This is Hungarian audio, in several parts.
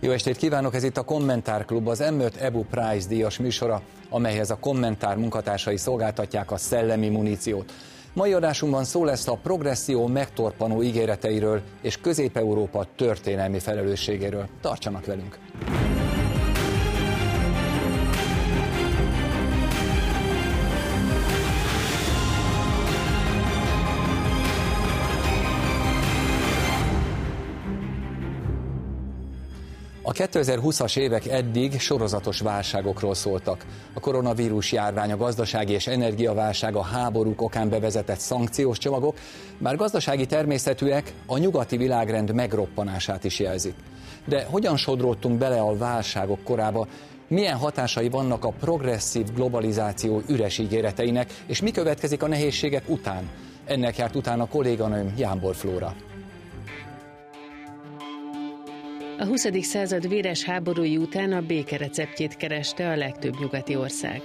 Jó estét kívánok, ez itt a Kommentárklub, az M5 Ebu Price díjas műsora, amelyhez a kommentár munkatársai szolgáltatják a szellemi muníciót. Mai adásunkban szó lesz a progresszió megtorpanó ígéreteiről és Közép-Európa történelmi felelősségéről. Tartsanak velünk! A 2020-as évek eddig sorozatos válságokról szóltak. A koronavírus járvány, a gazdasági és energiaválság, a háborúk okán bevezetett szankciós csomagok, bár gazdasági természetűek, a nyugati világrend megroppanását is jelzik. De hogyan sodródtunk bele a válságok korába, milyen hatásai vannak a progresszív globalizáció üres ígéreteinek, és mi következik a nehézségek után? Ennek járt utána kolléganőm, Jámbor Flóra. A 20. század véres háborúi után a béke receptjét kereste a legtöbb nyugati ország.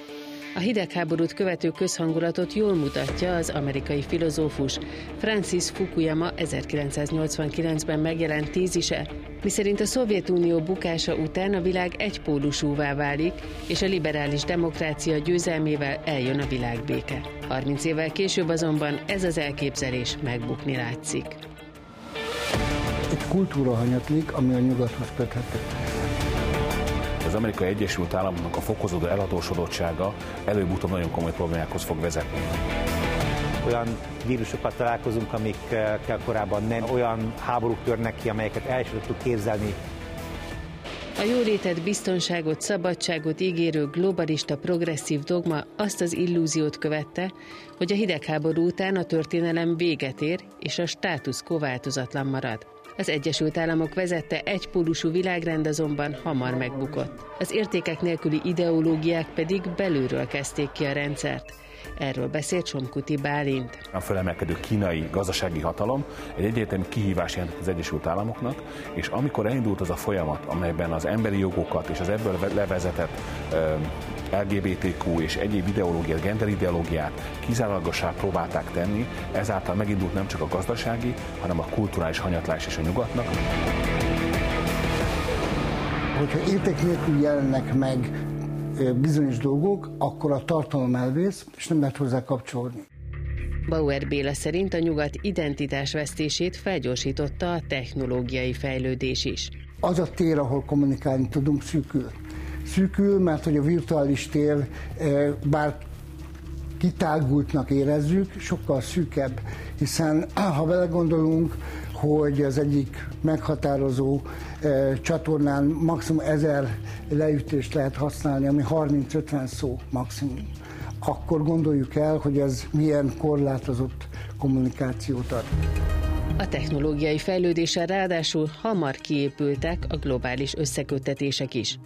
A hidegháborút követő közhangulatot jól mutatja az amerikai filozófus Francis Fukuyama 1989-ben megjelent tézise, miszerint a Szovjetunió bukása után a világ egypólusúvá válik, és a liberális demokrácia győzelmével eljön a világbéke. 30 évvel később azonban ez az elképzelés megbukni látszik. Egy kultúra hanyatlik, ami a nyugathoz köthető. Az Amerikai Egyesült Államoknak a fokozódó eladósodottsága előbb-utóbb nagyon komoly problémákhoz fog vezetni. Olyan vírusokkal találkozunk, amikkel korábban nem, olyan háborúk törnek ki, amelyeket el sem tudtuk képzelni. A jólétet, biztonságot, szabadságot ígérő globalista progresszív dogma azt az illúziót követte, hogy a hidegháború után a történelem véget ér, és a status quo változatlan marad. Az Egyesült Államok vezette egypólusú világrend azonban hamar megbukott. Az értékek nélküli ideológiák pedig belülről kezdték ki a rendszert. Erről beszélt Somkuti Bálint. A fölemelkedő kínai gazdasági hatalom egy egyértelmű kihívás jelent az Egyesült Államoknak, és amikor elindult az a folyamat, amelyben az emberi jogokat és az ebből levezetett LGBTQ és egyéb ideológiát, genderideológiát kizárólagosá próbálták tenni, ezáltal megindult nem csak a gazdasági, hanem a kulturális hanyatlás is a nyugatnak. Hogyha érték nélkül jelennek meg bizonyos dolgok, akkor a tartalom elvész, és nem lehet hozzá kapcsolni. Bauer Béla szerint a nyugat identitásvesztését felgyorsította a technológiai fejlődés is. Az a tér, ahol kommunikálni tudunk, szűkül. Szűkül, mert hogy a virtuális tér, bár kitágultnak érezzük, sokkal szűkebb, hiszen ha belegondolunk, hogy az egyik meghatározó csatornán maximum 1000 leütést lehet használni, ami 30-50 szó maximum, akkor gondoljuk el, hogy ez milyen korlátozott kommunikációt ad. A technológiai fejlődéssel ráadásul hamar kiépültek a globális összeköttetések is.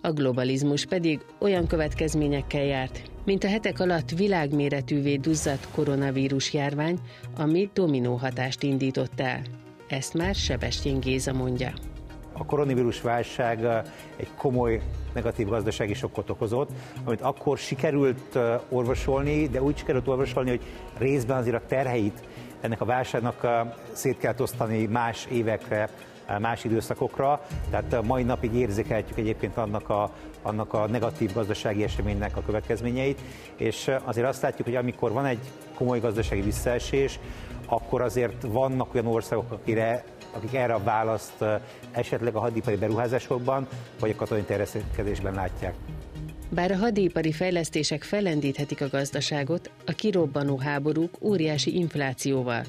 A globalizmus pedig olyan következményekkel járt, mint a hetek alatt világméretűvé duzzadt koronavírus járvány, ami dominó hatást indított el. Ezt már Sebestyén Géza mondja. A koronavírus válság egy komoly negatív gazdasági sokkot okozott, amit akkor sikerült orvosolni, de úgy sikerült orvosolni, hogy részben azért a terheit ennek a válságnak szét kellett osztani más évekre, más időszakokra, tehát mai napig érzékelhetjük egyébként annak a negatív gazdasági eseménynek a következményeit, és azért azt látjuk, hogy amikor van egy komoly gazdasági visszaesés, akkor azért vannak olyan országok, akik erre a választ esetleg a hadipari beruházásokban, vagy a katonai terjeszkedésben látják. Bár a hadipari fejlesztések fellendíthetik a gazdaságot, a kirobbanó háborúk óriási inflációval,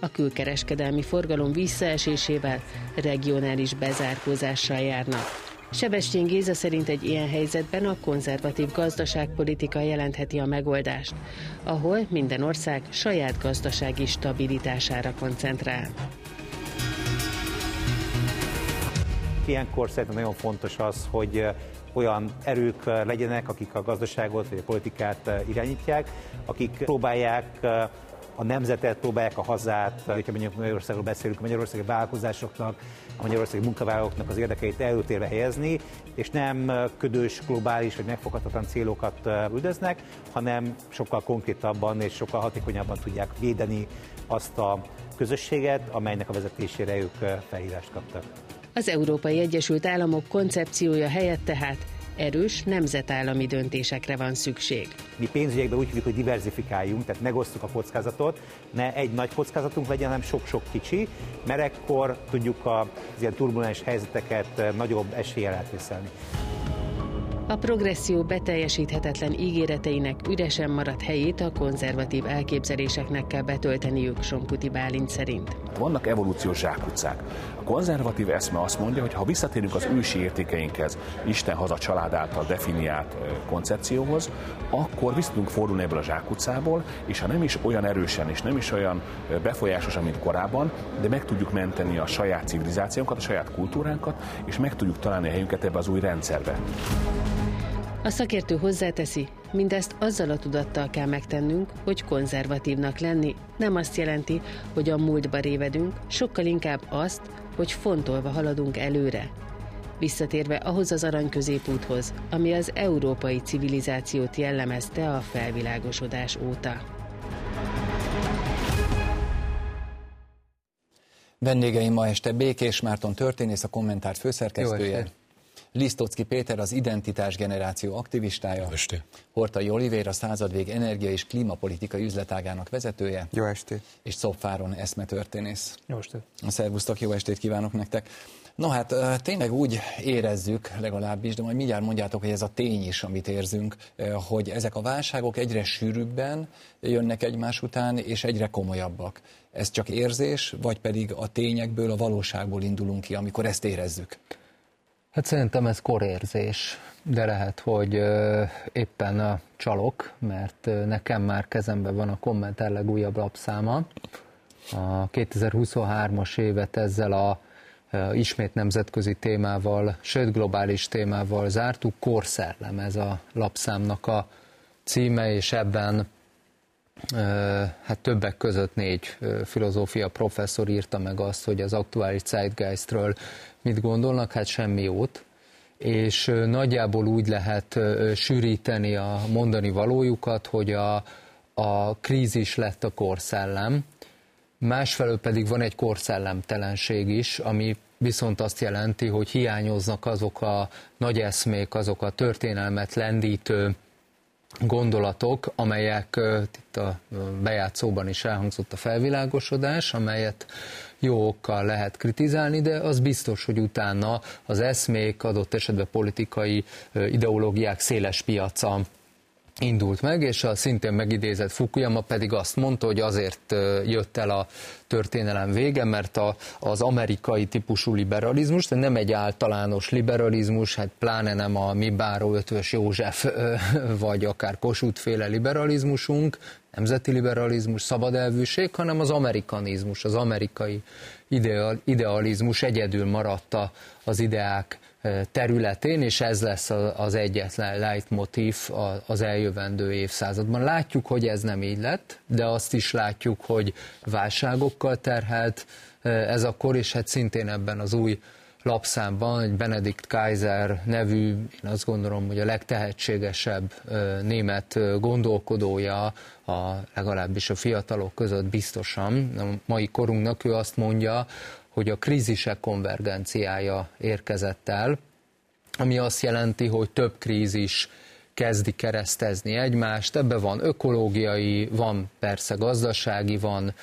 a külkereskedelmi forgalom visszaesésével, regionális bezárkózással járnak. Sebestyén Géza szerint egy ilyen helyzetben a konzervatív gazdaságpolitika jelentheti a megoldást, ahol minden ország saját gazdasági stabilitására koncentrál. Ilyenkor szerintem nagyon fontos az, hogy olyan erők legyenek, akik a gazdaságot vagy a politikát irányítják, akik próbálják a nemzetet, próbálják a hazát, hogyha mondjuk Magyarországról beszélünk, a magyarországi vállalkozásoknak, a magyarországi munkavállalóknak az érdekeit előtérbe helyezni, és nem ködös, globális vagy megfoghatatlan célokat üldöznek, hanem sokkal konkrétabban és sokkal hatékonyabban tudják védeni azt a közösséget, amelynek a vezetésére ők felhívást kaptak. Az Európai Egyesült Államok koncepciója helyett tehát erős nemzetállami döntésekre van szükség. Mi pénzügyekben úgy hívjuk, hogy diverzifikáljunk, tehát megosztjuk a kockázatot, ne egy nagy kockázatunk legyen, hanem sok-sok kicsi, mert ekkor tudjuk az ilyen turbulens helyzeteket nagyobb eséllyel átvészelni. A progresszió beteljesíthetetlen ígéreteinek üresen maradt helyét a konzervatív elképzeléseknek kell betölteniük Somkuti Bálint szerint. Vannak evolúciós zsákutcák. A konzervatív eszme azt mondja, hogy ha visszatérünk az ősi értékeinkhez, Isten haza család által definiált koncepcióhoz, akkor vissza tudunk fordulni ebből a zsákutcából, és ha nem is olyan erősen, és nem is olyan befolyásosan, mint korábban, de meg tudjuk menteni a saját civilizációnkat, a saját kultúránkat, és meg tudjuk találni a helyünket ebbe az új rendszerbe. A szakértő hozzáteszi, mindezt azzal a tudattal kell megtennünk, hogy konzervatívnak lenni nem azt jelenti, hogy a múltba révedünk, sokkal inkább azt, hogy fontolva haladunk előre. Visszatérve ahhoz az arany középúthoz, ami az európai civilizációt jellemezte a felvilágosodás óta. Vendégeim ma este Békés Márton történész, a Kommentár főszerkesztője. Lisztocki Péter, az Identitás Generáció aktivistája. Hortay Olivér, a Századvég energia- és klímapolitikai üzletágának vezetője. Jó estét. És Czopf Áron eszmetörténész. Jó estét. Szervusztok, jó estét kívánok nektek. No hát tényleg úgy érezzük legalábbis, de majd mindjárt mondjátok, hogy ez a tény is, amit érzünk, hogy ezek a válságok egyre sűrűbben jönnek egymás után, és egyre komolyabbak. Ez csak érzés, vagy pedig a tényekből, a valóságból indulunk ki, amikor ezt érezzük? Hát szerintem ez korérzés, de lehet, hogy éppen a csalok, mert nekem már kezemben van a Kommentár legújabb lapszáma. A 2023-as évet ezzel a ismét nemzetközi témával, sőt globális témával zártuk. Korszellem ez a lapszámnak a címe, és ebben hát többek között 4 filozófia professzor írta meg azt, hogy az aktuális zeitgeistről mit gondolnak, hát semmi jót, és nagyjából úgy lehet sűríteni a mondani valójukat, hogy a krízis lett a korszellem, másfelől pedig van egy korszellemtelenség is, ami viszont azt jelenti, hogy hiányoznak azok a nagy eszmék, azok a történelmet lendítő gondolatok, amelyek, itt a bejátszóban is elhangzott a felvilágosodás, amelyet jó okkal lehet kritizálni, de az biztos, hogy utána az eszmék, adott esetben politikai ideológiák széles piaca indult meg, és a szintén megidézett Fukuyama pedig azt mondta, hogy azért jött el a történelem vége, mert az amerikai típusú liberalizmus, de nem egy általános liberalizmus, hát pláne nem a mi báró Eötvös József vagy akár Kossuth-féle liberalizmusunk, nemzeti liberalizmus, szabadelvűség, hanem az amerikanizmus, az amerikai idealizmus egyedül maradt az ideák területén, és ez lesz az egyetlen leitmotív az eljövendő évszázadban. Látjuk, hogy ez nem így lett, de azt is látjuk, hogy válságokkal terhelt ez a kor, és hát szintén ebben az új lapszámban egy Benedikt Kaiser nevű, én azt gondolom, hogy a legtehetségesebb német gondolkodója, legalábbis a fiatalok között biztosan, a mai korunknak, ő azt mondja, hogy a krízisek konvergenciája érkezett el, ami azt jelenti, hogy több krízis kezdi keresztezni egymást, ebben van ökológiai, van persze gazdasági, van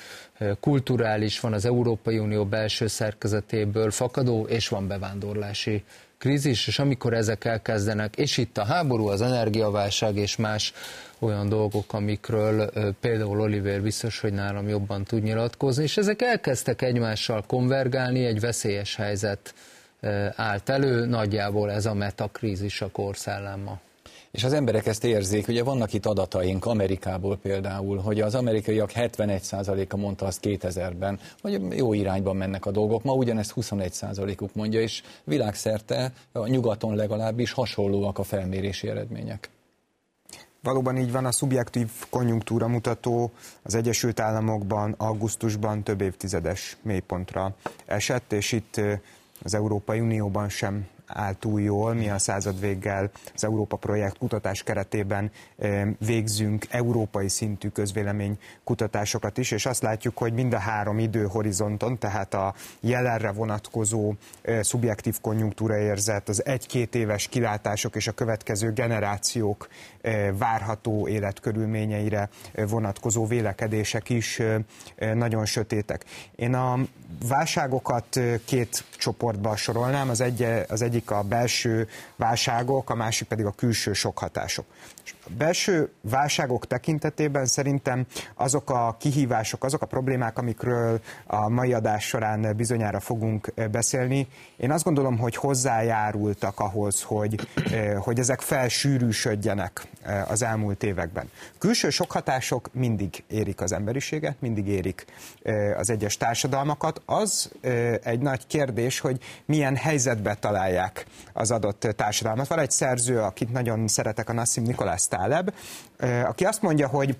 kulturális, van az Európai Unió belső szerkezetéből fakadó, és van bevándorlási krízis, és amikor ezek elkezdenek, és itt a háború, az energiaválság és más olyan dolgok, amikről például Olivér biztos, hogy nálam jobban tud nyilatkozni, és ezek elkezdtek egymással konvergálni, egy veszélyes helyzet állt elő, nagyjából ez a metakrízis a korszelláma. És az emberek ezt érzik, ugye vannak itt adataink Amerikából például, hogy az amerikaiak 71%-a mondta azt 2000-ben, hogy jó irányban mennek a dolgok, ma ugyanezt 21%-uk mondja, és világszerte, a nyugaton legalábbis hasonlóak a felmérési eredmények. Valóban így van, a szubjektív konjunktúra mutató az Egyesült Államokban augusztusban több évtizedes mélypontra esett, és itt az Európai Unióban sem áll túl jól, mi a Századvéggel az Európa Projekt kutatás keretében végzünk európai szintű közvélemény kutatásokat is, és azt látjuk, hogy mind a három időhorizonton, tehát a jelenre vonatkozó szubjektív konjunktúraérzet, az 1-2 éves kilátások és a következő generációk várható életkörülményeire vonatkozó vélekedések is nagyon sötétek. Én a válságokat két csoportba sorolnám, az egyik a belső válságok, a másik pedig a külső sokhatások. A belső válságok tekintetében szerintem azok a kihívások, azok a problémák, amikről a mai adás során bizonyára fogunk beszélni, én azt gondolom, hogy hozzájárultak ahhoz, hogy ezek felsűrűsödjenek az elmúlt években. Külső sokhatások mindig érik az emberiséget, mindig érik az egyes társadalmakat. Az egy nagy kérdés, hogy milyen helyzetbe találják az adott társadalmat. Van egy szerző, akit nagyon szeretek, a Nassim Nicholas Taleb, aki azt mondja, hogy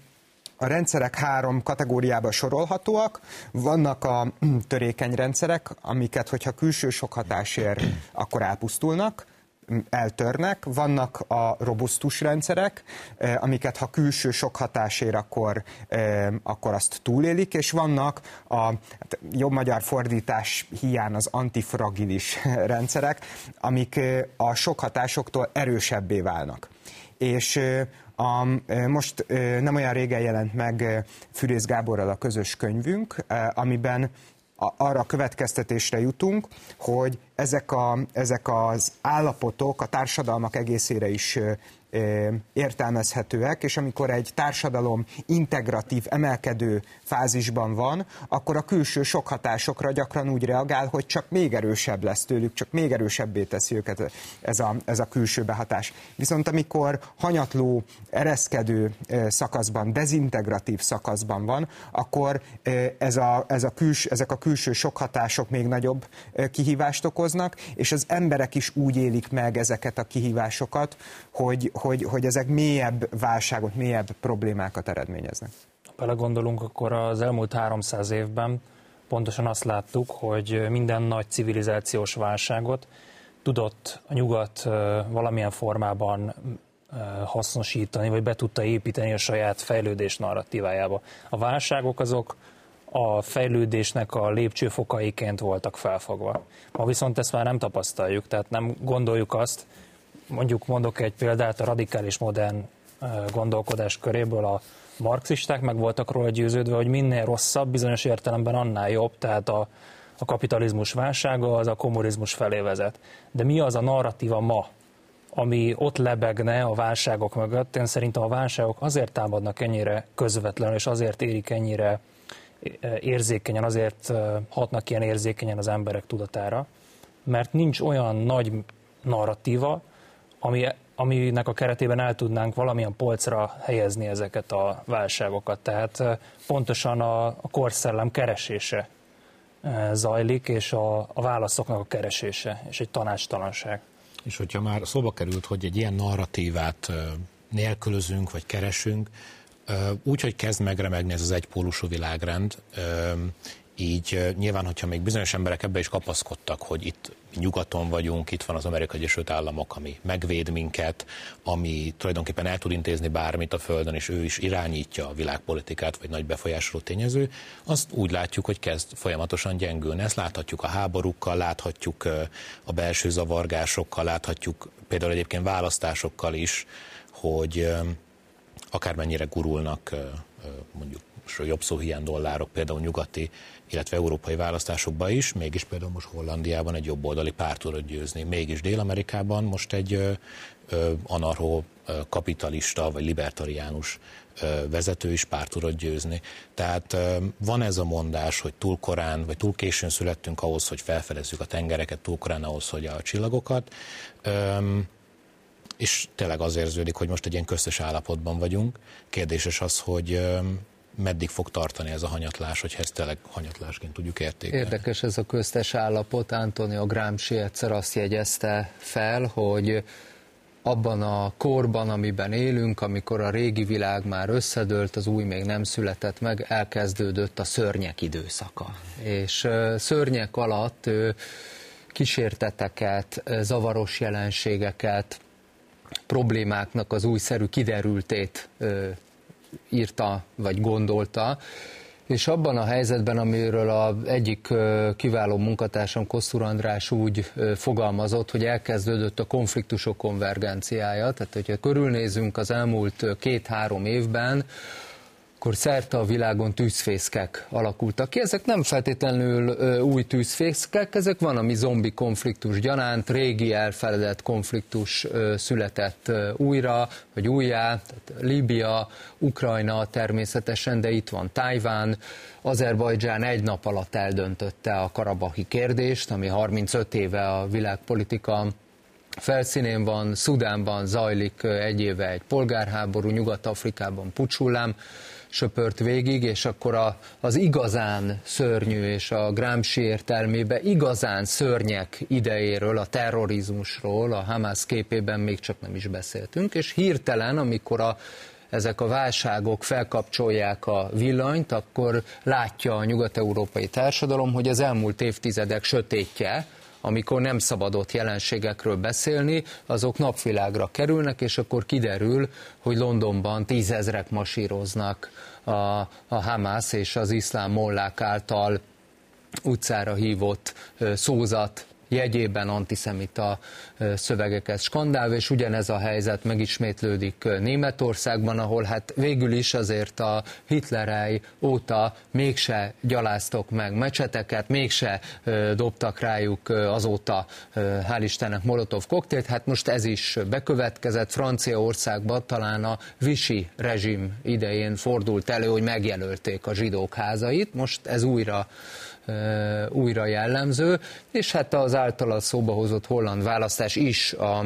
a rendszerek három kategóriába sorolhatóak. Vannak a törékeny rendszerek, amiket, hogyha külső sok hatás ér, akkor elpusztulnak, eltörnek. Vannak a robusztus rendszerek, amiket ha külső sok hatás ér, akkor azt túlélik, és vannak a jobb magyar fordítás hiány az antifragilis rendszerek, amik a sok hatásoktól erősebbé válnak. És most nem olyan régen jelent meg Fűrész Gáborral a közös könyvünk, amiben arra a következtetésre jutunk, hogy ezek az állapotok a társadalmak egészére is értelmezhetőek, és amikor egy társadalom integratív, emelkedő fázisban van, akkor a külső sok hatásokra gyakran úgy reagál, hogy csak még erősebb lesz tőlük, csak még erősebbé teszi őket ez a külső behatás. Viszont amikor hanyatló, ereszkedő szakaszban, dezintegratív szakaszban van, akkor ezek a külső sok hatások még nagyobb kihívást okoznak, és az emberek is úgy élik meg ezeket a kihívásokat, hogy ezek mélyebb válságot, mélyebb problémákat eredményeznek. Ha belegondolunk, akkor az elmúlt 300 évben pontosan azt láttuk, hogy minden nagy civilizációs válságot tudott a nyugat valamilyen formában hasznosítani, vagy be tudta építeni a saját fejlődés narratívájába. A válságok azok a fejlődésnek a lépcsőfokaiként voltak felfogva. Ma viszont ezt már nem tapasztaljuk, tehát nem gondoljuk azt, mondok egy példát a radikális modern gondolkodás köréből, a marxisták meg voltak róla győződve, hogy minél rosszabb, bizonyos értelemben annál jobb, tehát a kapitalizmus válsága az a kommunizmus felé vezet. De mi az a narratíva ma, ami ott lebegne a válságok mögött? Én szerintem a válságok azért támadnak ennyire közvetlenül, és azért érik ennyire érzékenyen, azért hatnak ilyen érzékenyen az emberek tudatára, mert nincs olyan nagy narratíva, aminek a keretében el tudnánk valamilyen polcra helyezni ezeket a válságokat. Tehát pontosan a korszellem keresése zajlik, és a válaszoknak a keresése, és egy tanácstalanság. És hogyha már szóba került, hogy egy ilyen narratívát nélkülözünk, vagy keresünk, úgyhogy kezd megremegni ez az egypólusú világrend, így nyilván, hogyha még bizonyos emberek ebbe is kapaszkodtak, hogy itt nyugaton vagyunk, itt van az Amerikai Egyesült Államok, ami megvéd minket, ami tulajdonképpen el tud intézni bármit a Földön, és ő is irányítja a világpolitikát, vagy nagy befolyásoló tényező, azt úgy látjuk, hogy kezd folyamatosan gyengülni. Ezt láthatjuk a háborúkkal, láthatjuk a belső zavargásokkal, láthatjuk például egyébként választásokkal is, hogy akármennyire gurulnak mondjuk jobb szó hiány dollárok, például nyugati, illetve európai választásokban is, mégis például most Hollandiában egy jobboldali párt tudott győzni, mégis Dél-Amerikában most egy anarcho-kapitalista vagy libertariánus vezető is párt tudott győzni. Tehát van ez a mondás, hogy túl korán, vagy túl későn születtünk ahhoz, hogy felfedezzük a tengereket, túl korán ahhoz, hogy a csillagokat, és tényleg az érződik, hogy most egy ilyen köztes állapotban vagyunk. Kérdéses az, hogy meddig fog tartani ez a hanyatlás, hogyha ezt tényleg hanyatlásként tudjuk értékelni. Érdekes ez a köztes állapot. Antonio Gramsci egyszer azt jegyezte fel, hogy abban a korban, amiben élünk, amikor a régi világ már összedőlt, az új még nem született meg, elkezdődött a szörnyek időszaka. És szörnyek alatt kísérteteket, zavaros jelenségeket, problémáknak az újszerű kiderültét írta vagy gondolta, és abban a helyzetben, amiről az egyik kiváló munkatársam, Kosszúr András úgy fogalmazott, hogy elkezdődött a konfliktusok konvergenciája, tehát hogyha körülnézünk az elmúlt 2-3 évben, akkor szerte a világon tűzfészkek alakultak ki. Ezek nem feltétlenül új tűzfészkek, ezek van, ami zombi konfliktus gyanánt, régi elfeledett konfliktus született újra, vagy újjá, Líbia, Ukrajna természetesen, de itt van Tajván. Azerbajdzsán egy nap alatt eldöntötte a karabahi kérdést, ami 35 éve a világpolitika felszínén van, Szudánban zajlik egy éve egy polgárháború, Nyugat-Afrikában pucsullám söpört végig, és akkor az igazán szörnyű és a Gramsci értelmébe igazán szörnyek idejéről, a terrorizmusról, a Hamász képében még csak nem is beszéltünk, és hirtelen, amikor ezek a válságok felkapcsolják a villanyt, akkor látja a nyugat-európai társadalom, hogy az elmúlt évtizedek sötétje, amikor nem szabadott jelenségekről beszélni, azok napvilágra kerülnek, és akkor kiderül, hogy Londonban 10 000-ek masíroznak a Hamász és az iszlám mollák által utcára hívott szózat jegyében antiszemita szövegeket skandálva, és ugyanez a helyzet megismétlődik Németországban, ahol hát végül is azért a Hitlerej óta mégse gyaláztok meg mecseteket, mégse dobtak rájuk azóta, hál' Istennek, molotov koktélt, hát most ez is bekövetkezett. Franciaországban talán a Vichy rezsim idején fordult elő, hogy megjelölték a zsidók házait, most ez újra jellemző, és hát az általa szóba hozott holland választás is a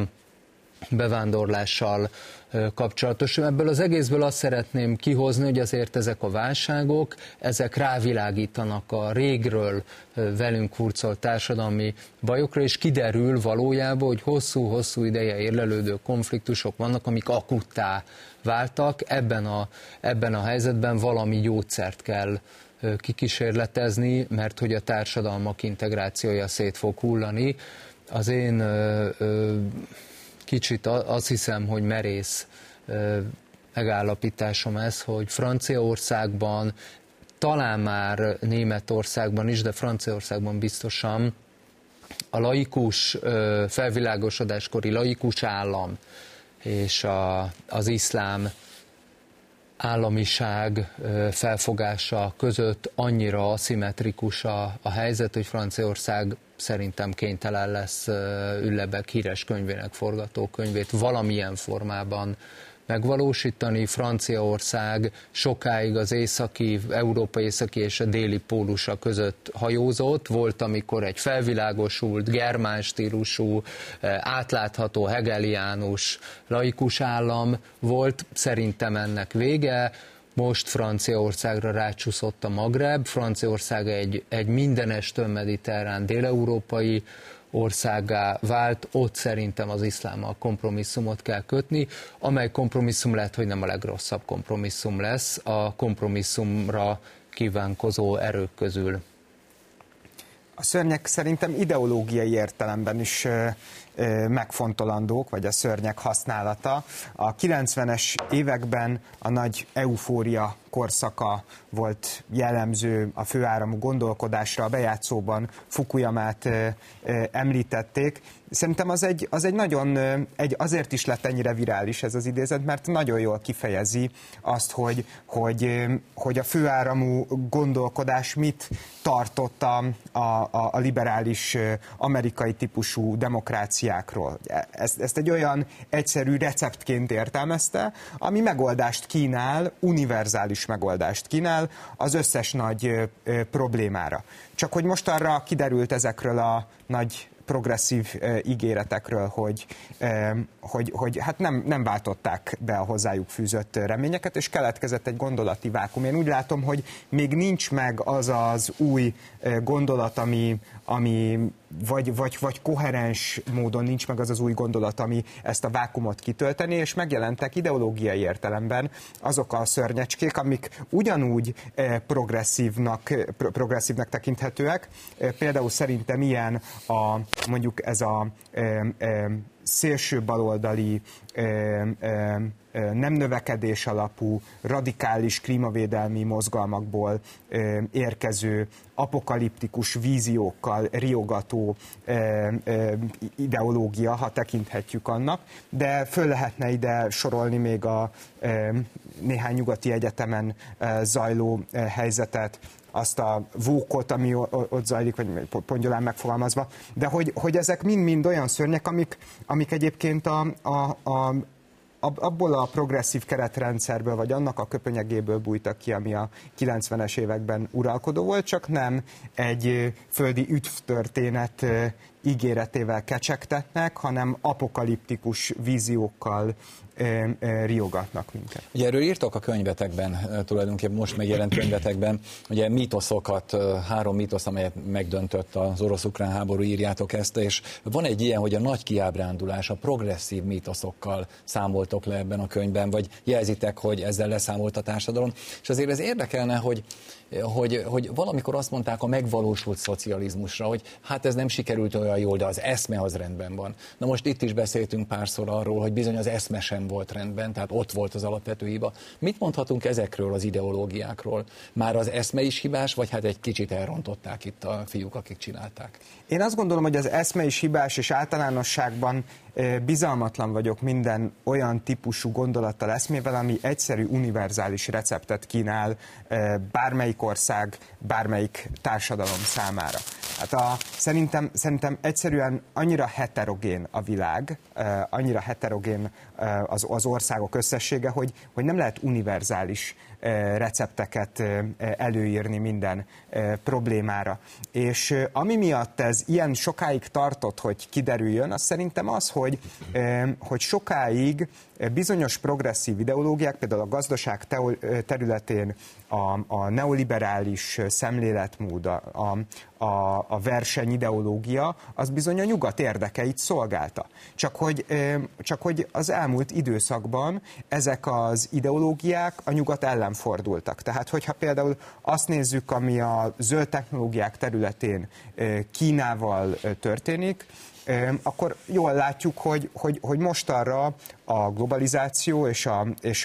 bevándorlással kapcsolatos. Ebből az egészből azt szeretném kihozni, hogy azért ezek a válságok, ezek rávilágítanak a régről velünk hurcolt társadalmi bajokra, és kiderül valójában, hogy hosszú-hosszú ideje érlelődő konfliktusok vannak, amik akuttá váltak. Ebben a helyzetben valami gyógyszert kell kikísérletezni, mert hogy a társadalmak integrációja szét fog hullani. Az én kicsit azt hiszem, hogy merész megállapításom ez, hogy Franciaországban, talán már Németországban is, de Franciaországban biztosan a laikus, felvilágosodáskori laikus állam és az iszlám államiság felfogása között annyira aszimmetrikus a helyzet, hogy Franciaország szerintem kénytelen lesz Üllebek híres könyvének forgatókönyvét valamilyen formában megvalósítani. Franciaország sokáig az Európa északi és a déli pólusa között hajózott. Volt, amikor egy felvilágosult, germán stílusú, átlátható, hegeliánus laikus állam volt. Szerintem ennek vége. Most Franciaországra rácsúszott a Magreb. Franciaország egy mindenestől mediterrán déleurópai országgá vált, ott szerintem az iszlámmal kompromisszumot kell kötni, amely kompromisszum lehet, hogy nem a legrosszabb kompromisszum lesz a kompromisszumra kívánkozó erők közül. A szörnyek szerintem ideológiai értelemben is megfontolandók, vagy a szörnyek használata. A 90-es években a nagy eufória korszaka volt jellemző a főáramú gondolkodásra, a bejátszóban Fukuyamát említették. Szerintem az egy nagyon, azért is lett ennyire virális ez az idézet, mert nagyon jól kifejezi azt, hogy a főáramú gondolkodás mit tartott a liberális amerikai típusú demokráciákról. Ezt egy olyan egyszerű receptként értelmezte, ami megoldást kínál, univerzális megoldást kínál az összes nagy problémára. Csak hogy mostanra kiderült ezekről a nagy progresszív ígéretekről, hogy hát nem váltották be a hozzájuk fűzött reményeket, és keletkezett egy gondolati vákum. Én úgy látom, hogy még nincs meg az az új gondolat, ami vagy koherens módon nincs meg az az új gondolat, ami ezt a vákumot kitölteni, és megjelentek ideológiai értelemben azok a szörnyecskék, amik ugyanúgy progresszívnak tekinthetőek. Például szerintem ilyen a, mondjuk ez a szélső baloldali, nem növekedés alapú, radikális klímavédelmi mozgalmakból érkező, apokaliptikus víziókkal riogató ideológia, ha tekinthetjük annak, de föl lehetne ide sorolni még a néhány nyugati egyetemen zajló helyzetet, azt a vókot, ami ott zajlik, vagy pongyolán megfogalmazva, de hogy ezek mind-mind olyan szörnyek, amik egyébként abból a progresszív keretrendszerből, vagy annak a köpönyegéből bújtak ki, ami a 90-es években uralkodó volt, csak nem egy földi üdvtörténet ígéretével kecsegtetnek, hanem apokaliptikus víziókkal riogatnak minket. Ugye erről írtok a könyvetekben, tulajdonképpen most megjelent könyvetekben, ugye mítoszokat, 3 mítosz, amelyet megdöntött az orosz-ukrán háború, írjátok ezt, és van egy ilyen, hogy a nagy kiábrándulás, a progresszív mítoszokkal számoltok le ebben a könyvben, vagy jelzitek, hogy ezzel leszámolt a társadalom, és azért ez érdekelne, hogy valamikor azt mondták a megvalósult szocializmusra, hogy hát ez nem sikerült olyan jól, de az eszme az rendben van. Na most itt is beszéltünk párszor arról, hogy bizony az eszme sem volt rendben, tehát ott volt az alapvető hiba. Mit mondhatunk ezekről az ideológiákról? Már az eszme is hibás, vagy hát egy kicsit elrontották itt a fiúk, akik csinálták? Én azt gondolom, hogy az eszme is hibás, és általánosságban bizalmatlan vagyok minden olyan típusú gondolattal, eszmével, ami egyszerű, univerzális receptet kínál bármelyik ország, bármelyik társadalom számára. Hát szerintem egyszerűen annyira heterogén a világ, annyira heterogén az országok összessége, hogy nem lehet univerzális recepteket előírni minden problémára. És ami miatt ez ilyen sokáig tartott, hogy kiderüljön, az szerintem az, hogy sokáig bizonyos progresszív ideológiák, például a gazdaság területén a neoliberális szemléletmód, a versenyideológia, az bizony a nyugat érdekeit szolgálta. Csak hogy az elmúlt időszakban ezek az ideológiák a nyugat ellen fordultak. Tehát, hogyha például azt nézzük, ami a zöld technológiák területén Kínával történik, akkor jól látjuk, hogy mostanra a globalizáció és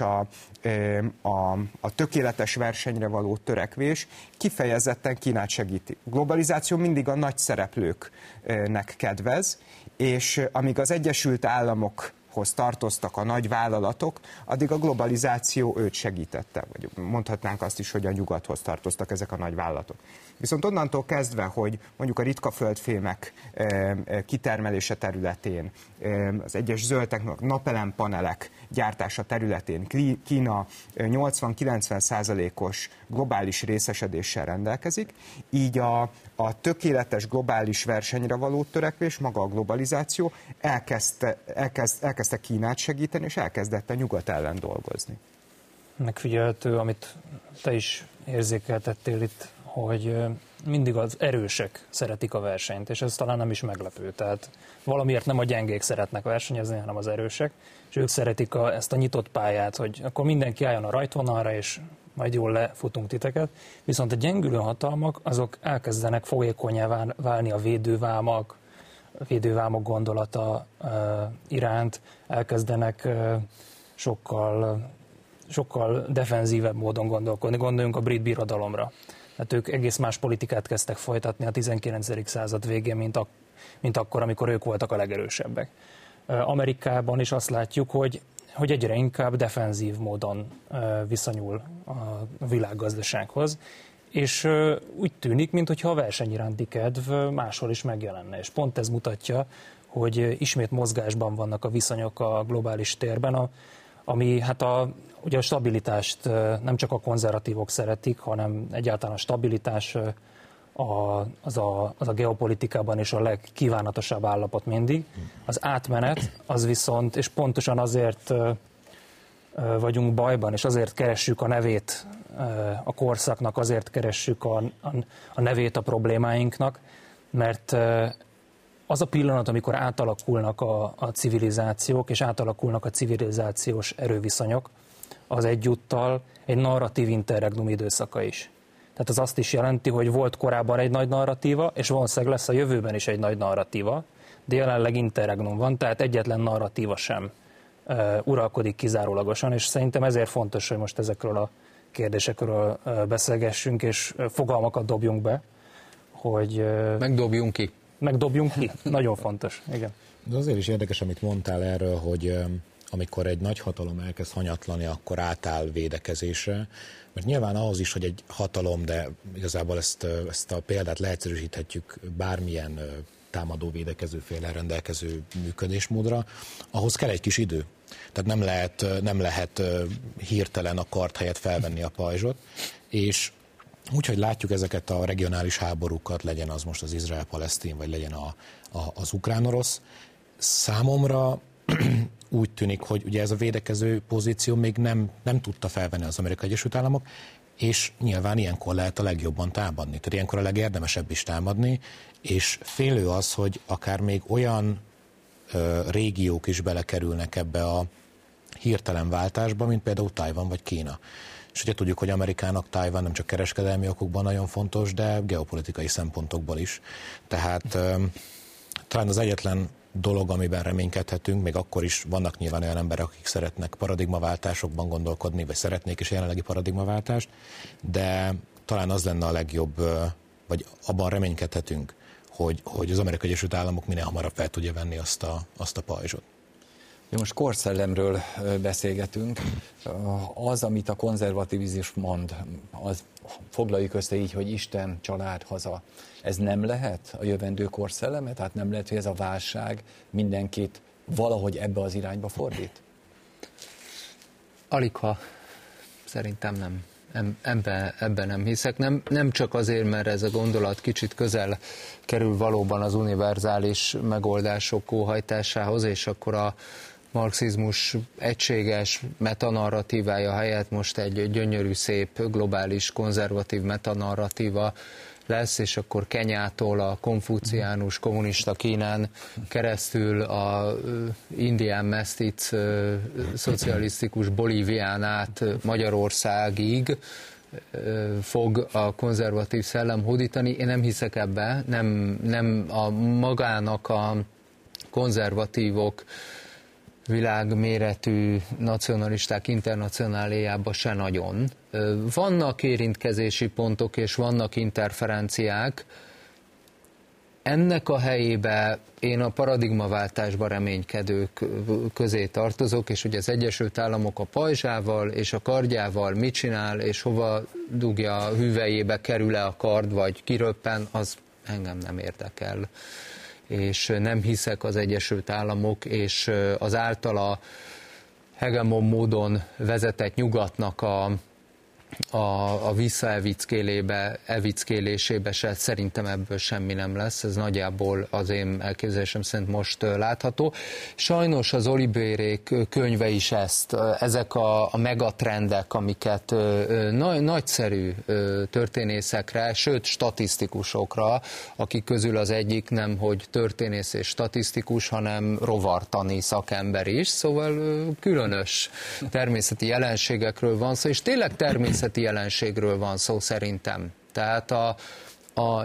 a tökéletes versenyre való törekvés kifejezetten Kínát segíti. Globalizáció mindig a nagy szereplőknek kedvez, és amíg az Egyesült Államokhoz tartoztak a nagy vállalatok, addig a globalizáció őt segítette. Vagy mondhatnánk azt is, hogy a nyugathoz tartoztak ezek a nagy vállalatok. Viszont onnantól kezdve, hogy mondjuk a ritka földfémek kitermelése területén, az egyes zöld technológiák, napelempanelek gyártása területén Kína 80-90%-os globális részesedéssel rendelkezik, így a tökéletes globális versenyre való törekvés, maga a globalizáció elkezdte Kínát segíteni, és elkezdett a nyugat ellen dolgozni. Megfigyelhető, amit te is érzékeltettél itt, hogy mindig az erősek szeretik a versenyt, és ez talán nem is meglepő. Tehát valamiért nem a gyengék szeretnek versenyezni, hanem az erősek, és ők szeretik ezt a nyitott pályát, hogy akkor mindenki álljon a rajtvonalra, és majd jól lefutunk titeket. Viszont a gyengülő hatalmak, azok elkezdenek fogékonyá válni a védővámok gondolata iránt, elkezdenek sokkal defenzívebb módon gondolkodni. Gondoljunk a brit birodalomra. Hát ők egész más politikát kezdtek folytatni a 19. század végén, mint akkor, amikor ők voltak a legerősebbek. Amerikában is azt látjuk, hogy egyre inkább defenzív módon viszonyul a világgazdasághoz, és úgy tűnik, mintha a verseny iránti kedv máshol is megjelenne. És pont ez mutatja, hogy ismét mozgásban vannak a viszonyok a globális térben, ami hát ugye a stabilitást nem csak a konzervatívok szeretik, hanem egyáltalán a stabilitás az a geopolitikában is a legkívánatosabb állapot mindig. Az átmenet az viszont, és pontosan azért vagyunk bajban, és azért keressük a nevét a korszaknak, azért keressük a nevét a problémáinknak, mert az a pillanat, amikor átalakulnak a civilizációk, és átalakulnak a civilizációs erőviszonyok, az egyúttal egy narratív interregnum időszaka is. Tehát az azt is jelenti, hogy volt korábban egy nagy narratíva, és valószínűleg lesz a jövőben is egy nagy narratíva, de jelenleg interregnum van, tehát egyetlen narratíva sem uralkodik kizárólagosan, és szerintem ezért fontos, hogy most ezekről a kérdésekről beszélgessünk, és fogalmakat dobjunk be, hogy... Megdobjunk ki. Megdobjunk ki, nagyon fontos, igen. De azért is érdekes, amit mondtál erről, hogy amikor egy nagy hatalom elkezd hanyatlani, akkor átáll védekezésre, mert nyilván ahhoz is, hogy egy hatalom, de igazából ezt a példát leegyszerűsíthetjük bármilyen támadó, védekező féllel rendelkező működésmódra, ahhoz kell egy kis idő. Tehát nem lehet hirtelen a kard helyett felvenni a pajzsot, és úgyhogy látjuk ezeket a regionális háborúkat, legyen az most az Izrael-Palesztin, vagy legyen az ukrán-orosz. Számomra úgy tűnik, hogy ugye ez a védekező pozíció még nem tudta felvenni az Amerikai Egyesült Államok, és nyilván ilyenkor lehet a legjobban támadni. Tehát ilyenkor a legérdemesebb is támadni, és félő az, hogy akár még olyan régiók is belekerülnek ebbe a hirtelen váltásba, mint például Tajvan vagy Kína. És ugye tudjuk, hogy Amerikának Tajvan nem csak kereskedelmi okokban nagyon fontos, de geopolitikai szempontokból is. Tehát talán az egyetlen dolog, amiben reménykedhetünk, még akkor is vannak nyilván olyan emberek, akik szeretnek paradigmaváltásokban gondolkodni, vagy szeretnék is jelenlegi paradigmaváltást, de talán az lenne a legjobb, vagy abban reménykedhetünk, hogy az Amerikai Egyesült Államok minél hamarabb fel tudja venni azt a pajzsot. Most korszellemről beszélgetünk. Az, amit a konzervativizmus mond, az foglaljuk össze így, hogy Isten, család, haza. Ez nem lehet a jövendő korszelleme? Tehát nem lehet, hogy ez a válság mindenkit valahogy ebbe az irányba fordít? Aligha. Szerintem nem. Ebben nem hiszek. Nem csak azért, mert ez a gondolat kicsit közel kerül valóban az univerzális megoldások óhajtásához, és akkor a marxizmus egységes metanarratívája helyett most egy gyönyörű, szép, globális, konzervatív metanarratíva lesz, és akkor Kenyától a konfuciánus kommunista Kínán keresztül a Indián mesztic szocialisztikus Bolívián át Magyarországig fog a konzervatív szellem hódítani. Én nem hiszek ebbe, nem a magának a konzervatívok világméretű nacionalisták internacionáléjába se nagyon. Vannak érintkezési pontok, és vannak interferenciák. Ennek a helyébe én a paradigmaváltásba reménykedők közé tartozok, és ugye az Egyesült Államok a pajzsával és a kardjával mit csinál, és hova dugja a hüvelyébe, kerül-e a kard, vagy kiröppen, az engem nem érdekel. És nem hiszek az Egyesült Államok és az általa hegemon módon vezetett nyugatnak a visszaevickélésébe se, szerintem ebből semmi nem lesz, ez nagyjából az én elképzelésem szerint most látható. Sajnos az Oliveirék könyve is ezt, ezek a megatrendek, amiket nagyszerű történészekre, sőt statisztikusokra, akik közül az egyik nem, hogy történész és statisztikus, hanem rovartani szakember is, szóval különös természeti jelenségekről van szó, és tényleg természeti jelenségről van szó szerintem. Tehát a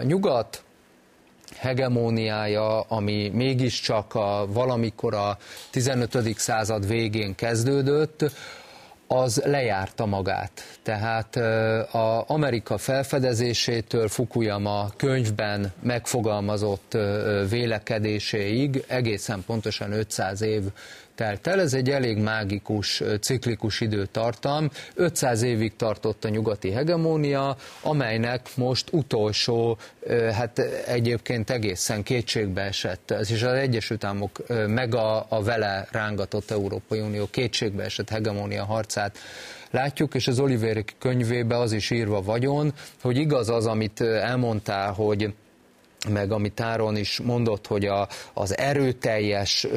nyugat hegemóniája, ami mégiscsak valamikor a 15. század végén kezdődött, az lejárta magát. Tehát az Amerika felfedezésétől Fukuyama könyvben megfogalmazott vélekedéséig egészen pontosan 500 év telt el. Ez egy elég mágikus, ciklikus időtartam. 500 évig tartott a nyugati hegemónia, amelynek most utolsó, hát egyébként egészen kétségbe esett, és az Egyesült Államok meg a vele rángatott Európai Unió kétségbe esett hegemónia harcát látjuk, és az Olivér könyvébe az is írva vagyon, hogy igaz az, amit elmondtál, hogy meg amit Áron is mondott, hogy az erőteljes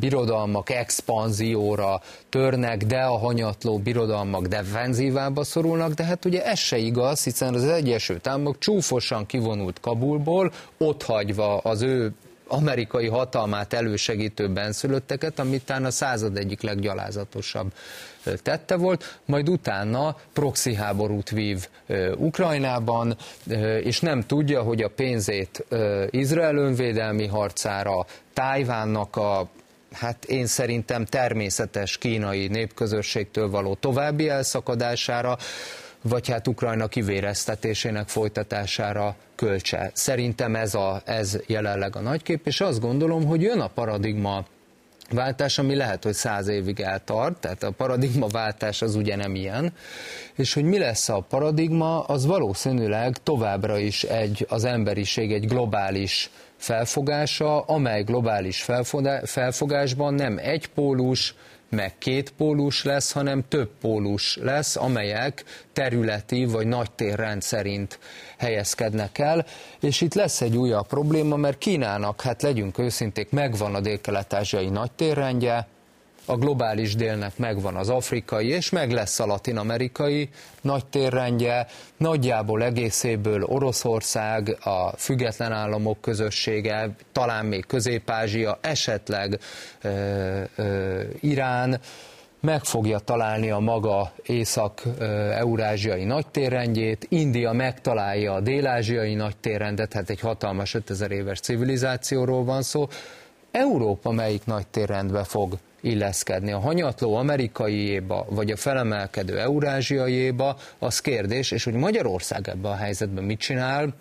birodalmak expanzióra törnek, de a hanyatló birodalmak defenzívába szorulnak, de hát ugye ez se igaz, hiszen az Egyesült Államok csúfosan kivonult Kabulból, otthagyva az ő amerikai hatalmát elősegítő benszülötteket, amit utána a század egyik leggyalázatosabb tette volt, majd utána proxy háborút vív Ukrajnában, és nem tudja, hogy a pénzét Izrael önvédelmi harcára, Tájvánnak a hát én szerintem természetes kínai népközösségtől való további elszakadására, vagy hát Ukrajna kivéreztetésének folytatására költse. Szerintem ez jelenleg a nagykép, és azt gondolom, hogy jön a paradigmaváltás, ami lehet, hogy 100 évig eltart, tehát a paradigmaváltás az ugye nem ilyen, és hogy mi lesz a paradigma, az valószínűleg továbbra is az emberiség egy globális felfogása, amely globális felfogásban nem egypólus, meg kétpólus lesz, hanem többpólus lesz, amelyek területi vagy nagytérrend szerint helyezkednek el, és itt lesz egy újabb probléma, mert Kínának, hát legyünk őszinték, megvan a délkelet-ázsiai nagytérrendje, a globális délnek megvan az afrikai, és meg lesz a latin-amerikai nagytérrendje, nagyjából egészéből Oroszország, a független államok közössége, talán még Közép-Ázsia, esetleg Irán, meg fogja találni a maga észak-eurázsiai nagytérrendjét, India megtalálja a dél-ázsiai nagytérrendet, hát egy hatalmas 5000 éves civilizációról van szó. Európa melyik nagytérrendbe fog illeszkedni? A hanyatló amerikaiéba, vagy a felemelkedő eurázsiaiéba, az kérdés, és hogy Magyarország ebben a helyzetben mit csinál,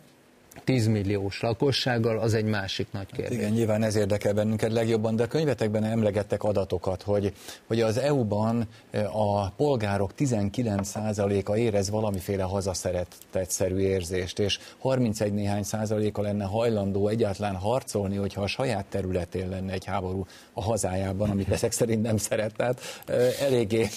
10 milliós lakossággal, az egy másik nagy kérdés. Igen, nyilván ez érdekel bennünket legjobban, de a könyvetekben emlegettek adatokat, hogy az EU-ban a polgárok 19%-a érez valamiféle hazaszeretetszerű érzést, és 31% lenne hajlandó egyáltalán harcolni, hogyha a saját területén lenne egy háború a hazájában, amit ezek szerint nem szeret, tehát eléggé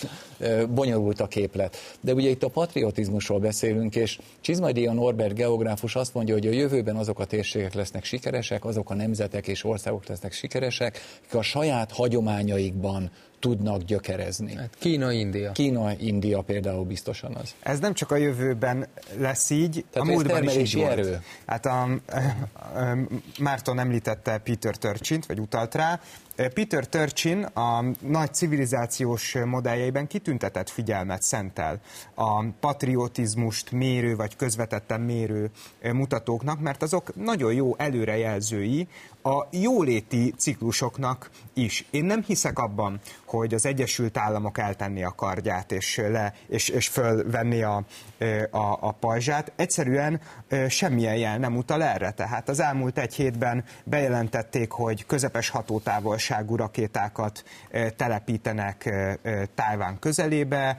bonyolult a képlet. De ugye itt a patriotizmusról beszélünk, és Csizmadia Norbert geográfus azt mondja, hogy a jövőben azok a térségek lesznek sikeresek, azok a nemzetek és országok lesznek sikeresek, akik a saját hagyományaikban tudnak gyökerezni. Hát Kína-India. Kína-India például biztosan az. Ez nem csak a jövőben lesz így, tehát a múltban is így erő volt. Hát Márton említette Peter Turchint, vagy utalt rá. Peter Turchin a nagy civilizációs modelljeiben kitüntetett figyelmet szentel a patriotizmust mérő, vagy közvetetten mérő mutatóknak, mert azok nagyon jó előrejelzői a jóléti ciklusoknak is. Én nem hiszek abban, hogy az Egyesült Államok eltenné a kardját, és fölvenni a pajzsát. Egyszerűen semmilyen jel nem utal erre. Tehát az elmúlt egy hétben bejelentették, hogy közepes hatótávolságú rakétákat telepítenek Tájván közelébe,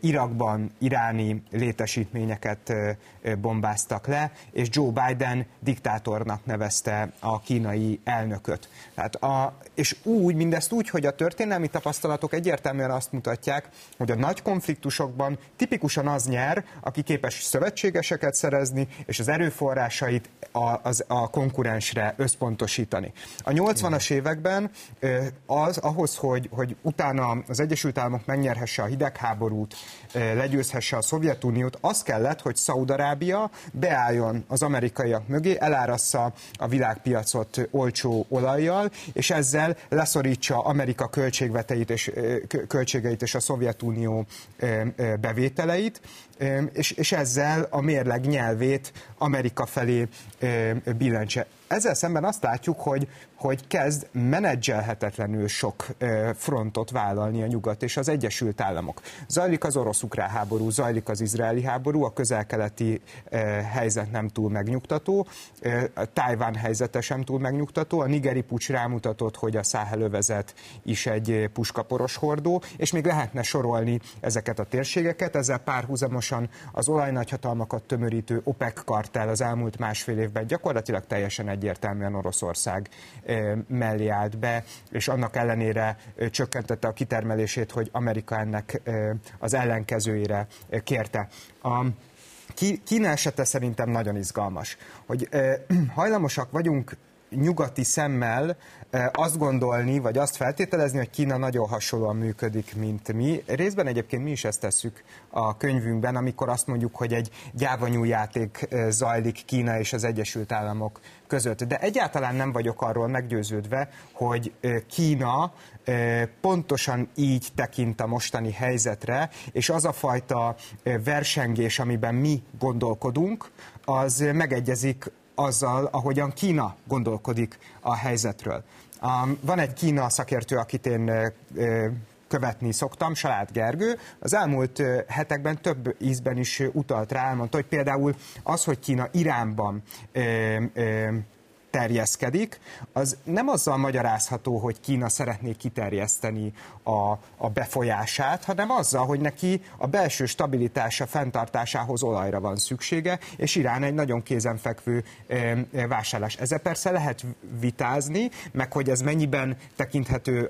Irakban iráni létesítményeket bombáztak le, és Joe Biden diktátornak nevezte a kínai elnököt. Tehát mindezt úgy, hogy a történelmi tapasztalatok egyértelműen azt mutatják, hogy a nagy konfliktusokban tipikusan az nyer, aki képes szövetségeseket szerezni, és az erőforrásait a konkurensre összpontosítani. A 80-as években ahhoz, hogy utána az Egyesült Államok megnyerhesse a hidegháborút, legyőzhesse a Szovjetuniót, az kellett, hogy Szaúd-Arábia beálljon az amerikaiak mögé, elárassza a világpiacot olcsó olajjal, és ezzel leszorítsa Amerika költségeit és a Szovjetunió bevételeit, és ezzel a mérleg nyelvét Amerika felé billentse. Ezzel szemben azt látjuk, hogy kezd menedzselhetetlenül sok frontot vállalni a Nyugat és az Egyesült Államok. Zajlik az orosz-ukrán háború, zajlik az izraeli háború, a közel-keleti helyzet nem túl megnyugtató, a Tájván helyzete sem túl megnyugtató, a nigeri puccs rámutatott, hogy a Száhelövezet is egy puskaporos hordó, és még lehetne sorolni ezeket a térségeket, ezzel párhuzamosan az olajnagyhatalmakat tömörítő OPEC kartell az elmúlt másfél évben gyakorlatilag teljesen egyértelműen Oroszország mellé állt be, és annak ellenére csökkentette a kitermelését, hogy Amerika ennek az ellenkezőjére kérte. A Kína esete szerintem nagyon izgalmas, hogy hajlamosak vagyunk nyugati szemmel azt gondolni, vagy azt feltételezni, hogy Kína nagyon hasonlóan működik, mint mi. Részben egyébként mi is ezt tesszük a könyvünkben, amikor azt mondjuk, hogy egy gyávanyújáték zajlik Kína és az Egyesült Államok között. De egyáltalán nem vagyok arról meggyőződve, hogy Kína pontosan így tekint a mostani helyzetre, és az a fajta versengés, amiben mi gondolkodunk, az megegyezik azzal, ahogyan Kína gondolkodik a helyzetről. Van egy Kína szakértő, akit én követni szoktam, Salát Gergő. Az elmúlt hetekben több ízben is utalt rá, elmondta, hogy például az, hogy Kína Iránban terjeszkedik, az nem azzal magyarázható, hogy Kína szeretné kiterjeszteni a befolyását, hanem azzal, hogy neki a belső stabilitása fenntartásához olajra van szüksége, és Irán egy nagyon kézenfekvő vásárlás. Ezzel persze lehet vitázni, meg hogy ez mennyiben tekinthető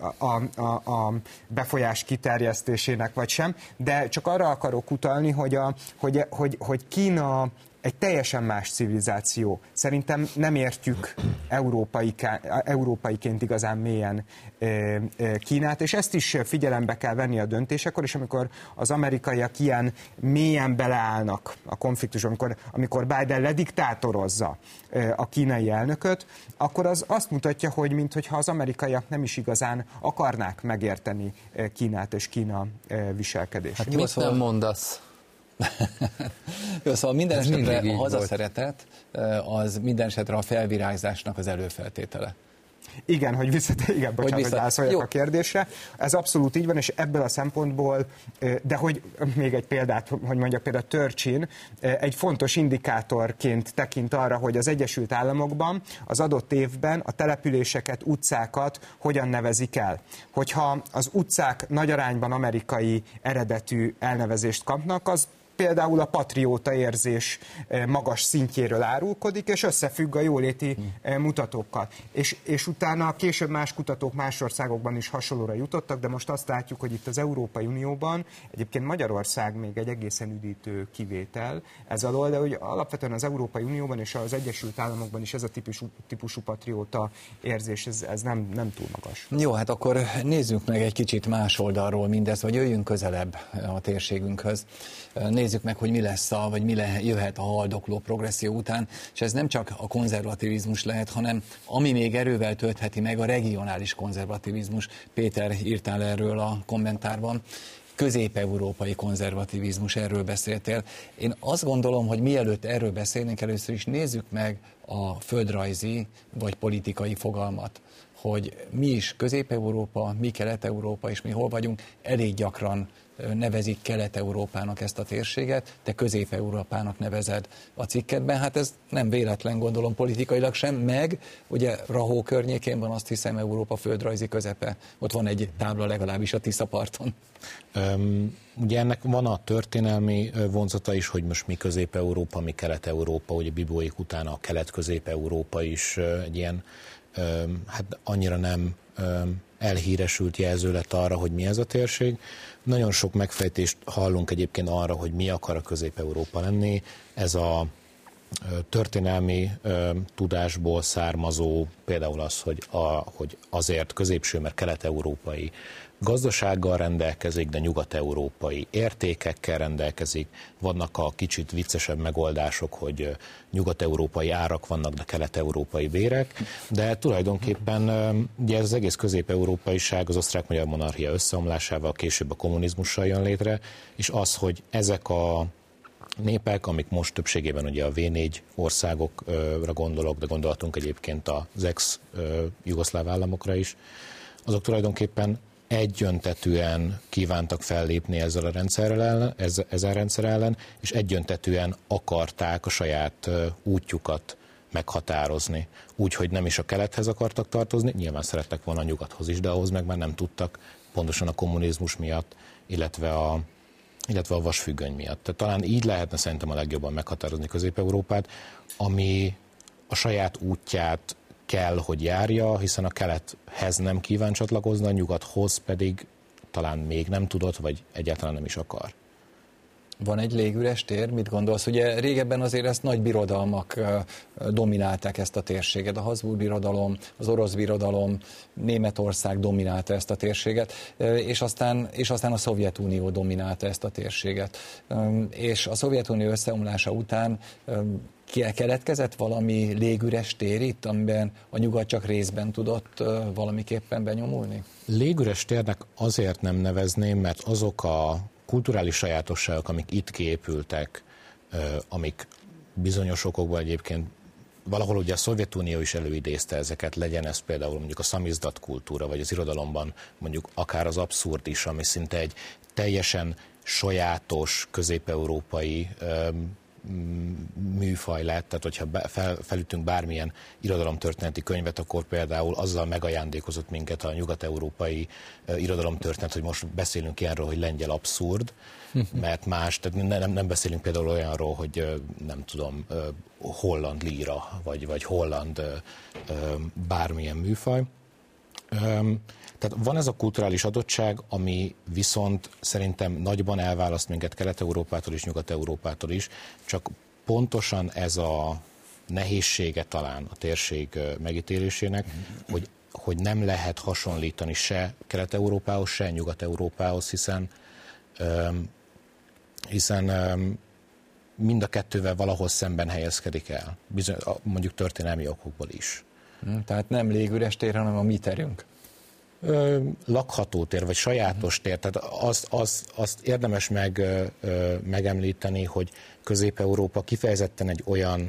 a befolyás kiterjesztésének vagy sem, de csak arra akarok utalni, hogy Kína egy teljesen más civilizáció. Szerintem nem értjük európaiként igazán mélyen Kínát, és ezt is figyelembe kell venni a döntésekor, és amikor az amerikaiak ilyen mélyen beleállnak a konfliktusban, amikor Biden lediktátorozza a kínai elnököt, akkor az azt mutatja, hogy minthogyha az amerikaiak nem is igazán akarnák megérteni Kínát és Kína viselkedését. Hát mit nem mondasz? Jó, szóval minden esetre a hazaszeretet, az minden esetre a felvirágzásnak az előfeltétele. Igen, hogy válaszoljak a kérdésre. Ez abszolút így van, és ebből a szempontból, de hogy még egy példát, hogy mondjak, például Turchin egy fontos indikátorként tekint arra, hogy az Egyesült Államokban az adott évben a településeket, utcákat hogyan nevezik el. Hogyha az utcák nagy arányban amerikai eredetű elnevezést kapnak, az például a patrióta érzés magas szintjéről árulkodik, és összefügg a jóléti mutatókkal. És utána később más kutatók más országokban is hasonlóra jutottak, de most azt látjuk, hogy itt az Európai Unióban, egyébként Magyarország még egy egészen üdítő kivétel ez alól, de hogy alapvetően az Európai Unióban és az Egyesült Államokban is ez a típusú patrióta érzés, ez nem túl magas. Jó, hát akkor nézzük meg egy kicsit más oldalról mindezt, vagy jöjjünk közelebb a térségünkhöz. Nézzük meg, hogy mi lesz, vagy mi jöhet a haldokló progresszió után, és ez nem csak a konzervativizmus lehet, hanem ami még erővel töltheti meg, a regionális konzervativizmus. Péter, írtál erről a kommentárban. Közép-európai konzervativizmus, erről beszéltél. Én azt gondolom, hogy mielőtt erről beszélnénk, először is nézzük meg a földrajzi vagy politikai fogalmat, hogy mi is Közép-Európa, mi Kelet-Európa, és mi hol vagyunk. Elég gyakran nevezik Kelet-Európának ezt a térséget, te Közép-Európának nevezed a cikkedben. Hát ez nem véletlen, gondolom, politikailag sem, meg ugye Rahó környékén van, azt hiszem, Európa földrajzi közepe. Ott van egy tábla legalábbis a Tisza-parton. Ugye ennek van a történelmi vonzata is, hogy most mi Közép-Európa, mi Kelet-Európa, ugye bibóik után a Kelet-Közép-Európa is egy ilyen, hát annyira nem elhíresült jelző lett arra, hogy mi ez a térség. Nagyon sok megfejtést hallunk egyébként arra, hogy mi akar a Közép-Európa lenni. Ez a történelmi tudásból származó, például az, hogy azért középső, mert kelet-európai gazdasággal rendelkezik, de nyugat-európai értékekkel rendelkezik. Vannak a kicsit viccesebb megoldások, hogy nyugat-európai árak vannak, de kelet-európai bérek, de tulajdonképpen ugye ez az egész közép-európaiság az osztrák-magyar monarchia összeomlásával, később a kommunizmussal jön létre, és az, hogy ezek a népek, amik most többségében ugye a V4 országokra gondolok, de gondoltunk egyébként az ex-jugoszláv államokra is, azok tulajdonképpen egyöntetűen kívántak fellépni ezzel a rendszer ellen, és egyöntetűen akarták a saját útjukat meghatározni. Úgyhogy nem is a kelethez akartak tartozni, nyilván szerettek volna a nyugathoz is, de ahhoz meg már nem tudtak, pontosan a kommunizmus miatt, illetve a vasfüggöny miatt. Tehát talán így lehetne szerintem a legjobban meghatározni Közép-Európát, ami a saját útját kell, hogy járja, hiszen a kelethez nem kíván csatlakozni, a nyugathoz pedig talán még nem tudott, vagy egyáltalán nem is akar. Van egy légüres tér? Mit gondolsz? Ugye régebben azért ezt nagy birodalmak dominálták ezt a térséget. A Habsburg birodalom, az Orosz birodalom, Németország dominálta ezt a térséget, és aztán a Szovjetunió dominálta ezt a térséget. És a Szovjetunió összeomlása után keletkezett valami légüres tér itt, amiben a nyugat csak részben tudott valamiképpen benyomulni? Légüres térnek azért nem nevezném, mert azok a kulturális sajátosságok, amik itt kiépültek, amik bizonyos okokban egyébként valahol ugye a Szovjetunió is előidézte ezeket, legyen ez például mondjuk a szamizdat kultúra, vagy az irodalomban mondjuk akár az abszurd is, ami szinte egy teljesen sajátos közép-európai műfaj lett, tehát hogyha felütünk bármilyen irodalomtörténeti könyvet, akkor például azzal megajándékozott minket a nyugat-európai irodalomtörténet, hogy most beszélünk ilyenről, hogy lengyel abszurd, mert más, tehát nem beszélünk például olyanról, hogy nem tudom, holland líra, vagy holland bármilyen műfaj. Tehát van ez a kulturális adottság, ami viszont szerintem nagyban elválaszt minket Kelet-Európától és Nyugat-Európától is, csak pontosan ez a nehézsége talán a térség megítélésének, hogy nem lehet hasonlítani se Kelet-Európához, se Nyugat-Európához, hiszen mind a kettővel valahol szemben helyezkedik el, mondjuk történelmi okokból is. Tehát nem légüres tér, hanem a mi terünk. Lakható tér, vagy sajátos tér. Tehát azt érdemes megemlíteni, hogy Közép-Európa kifejezetten egy olyan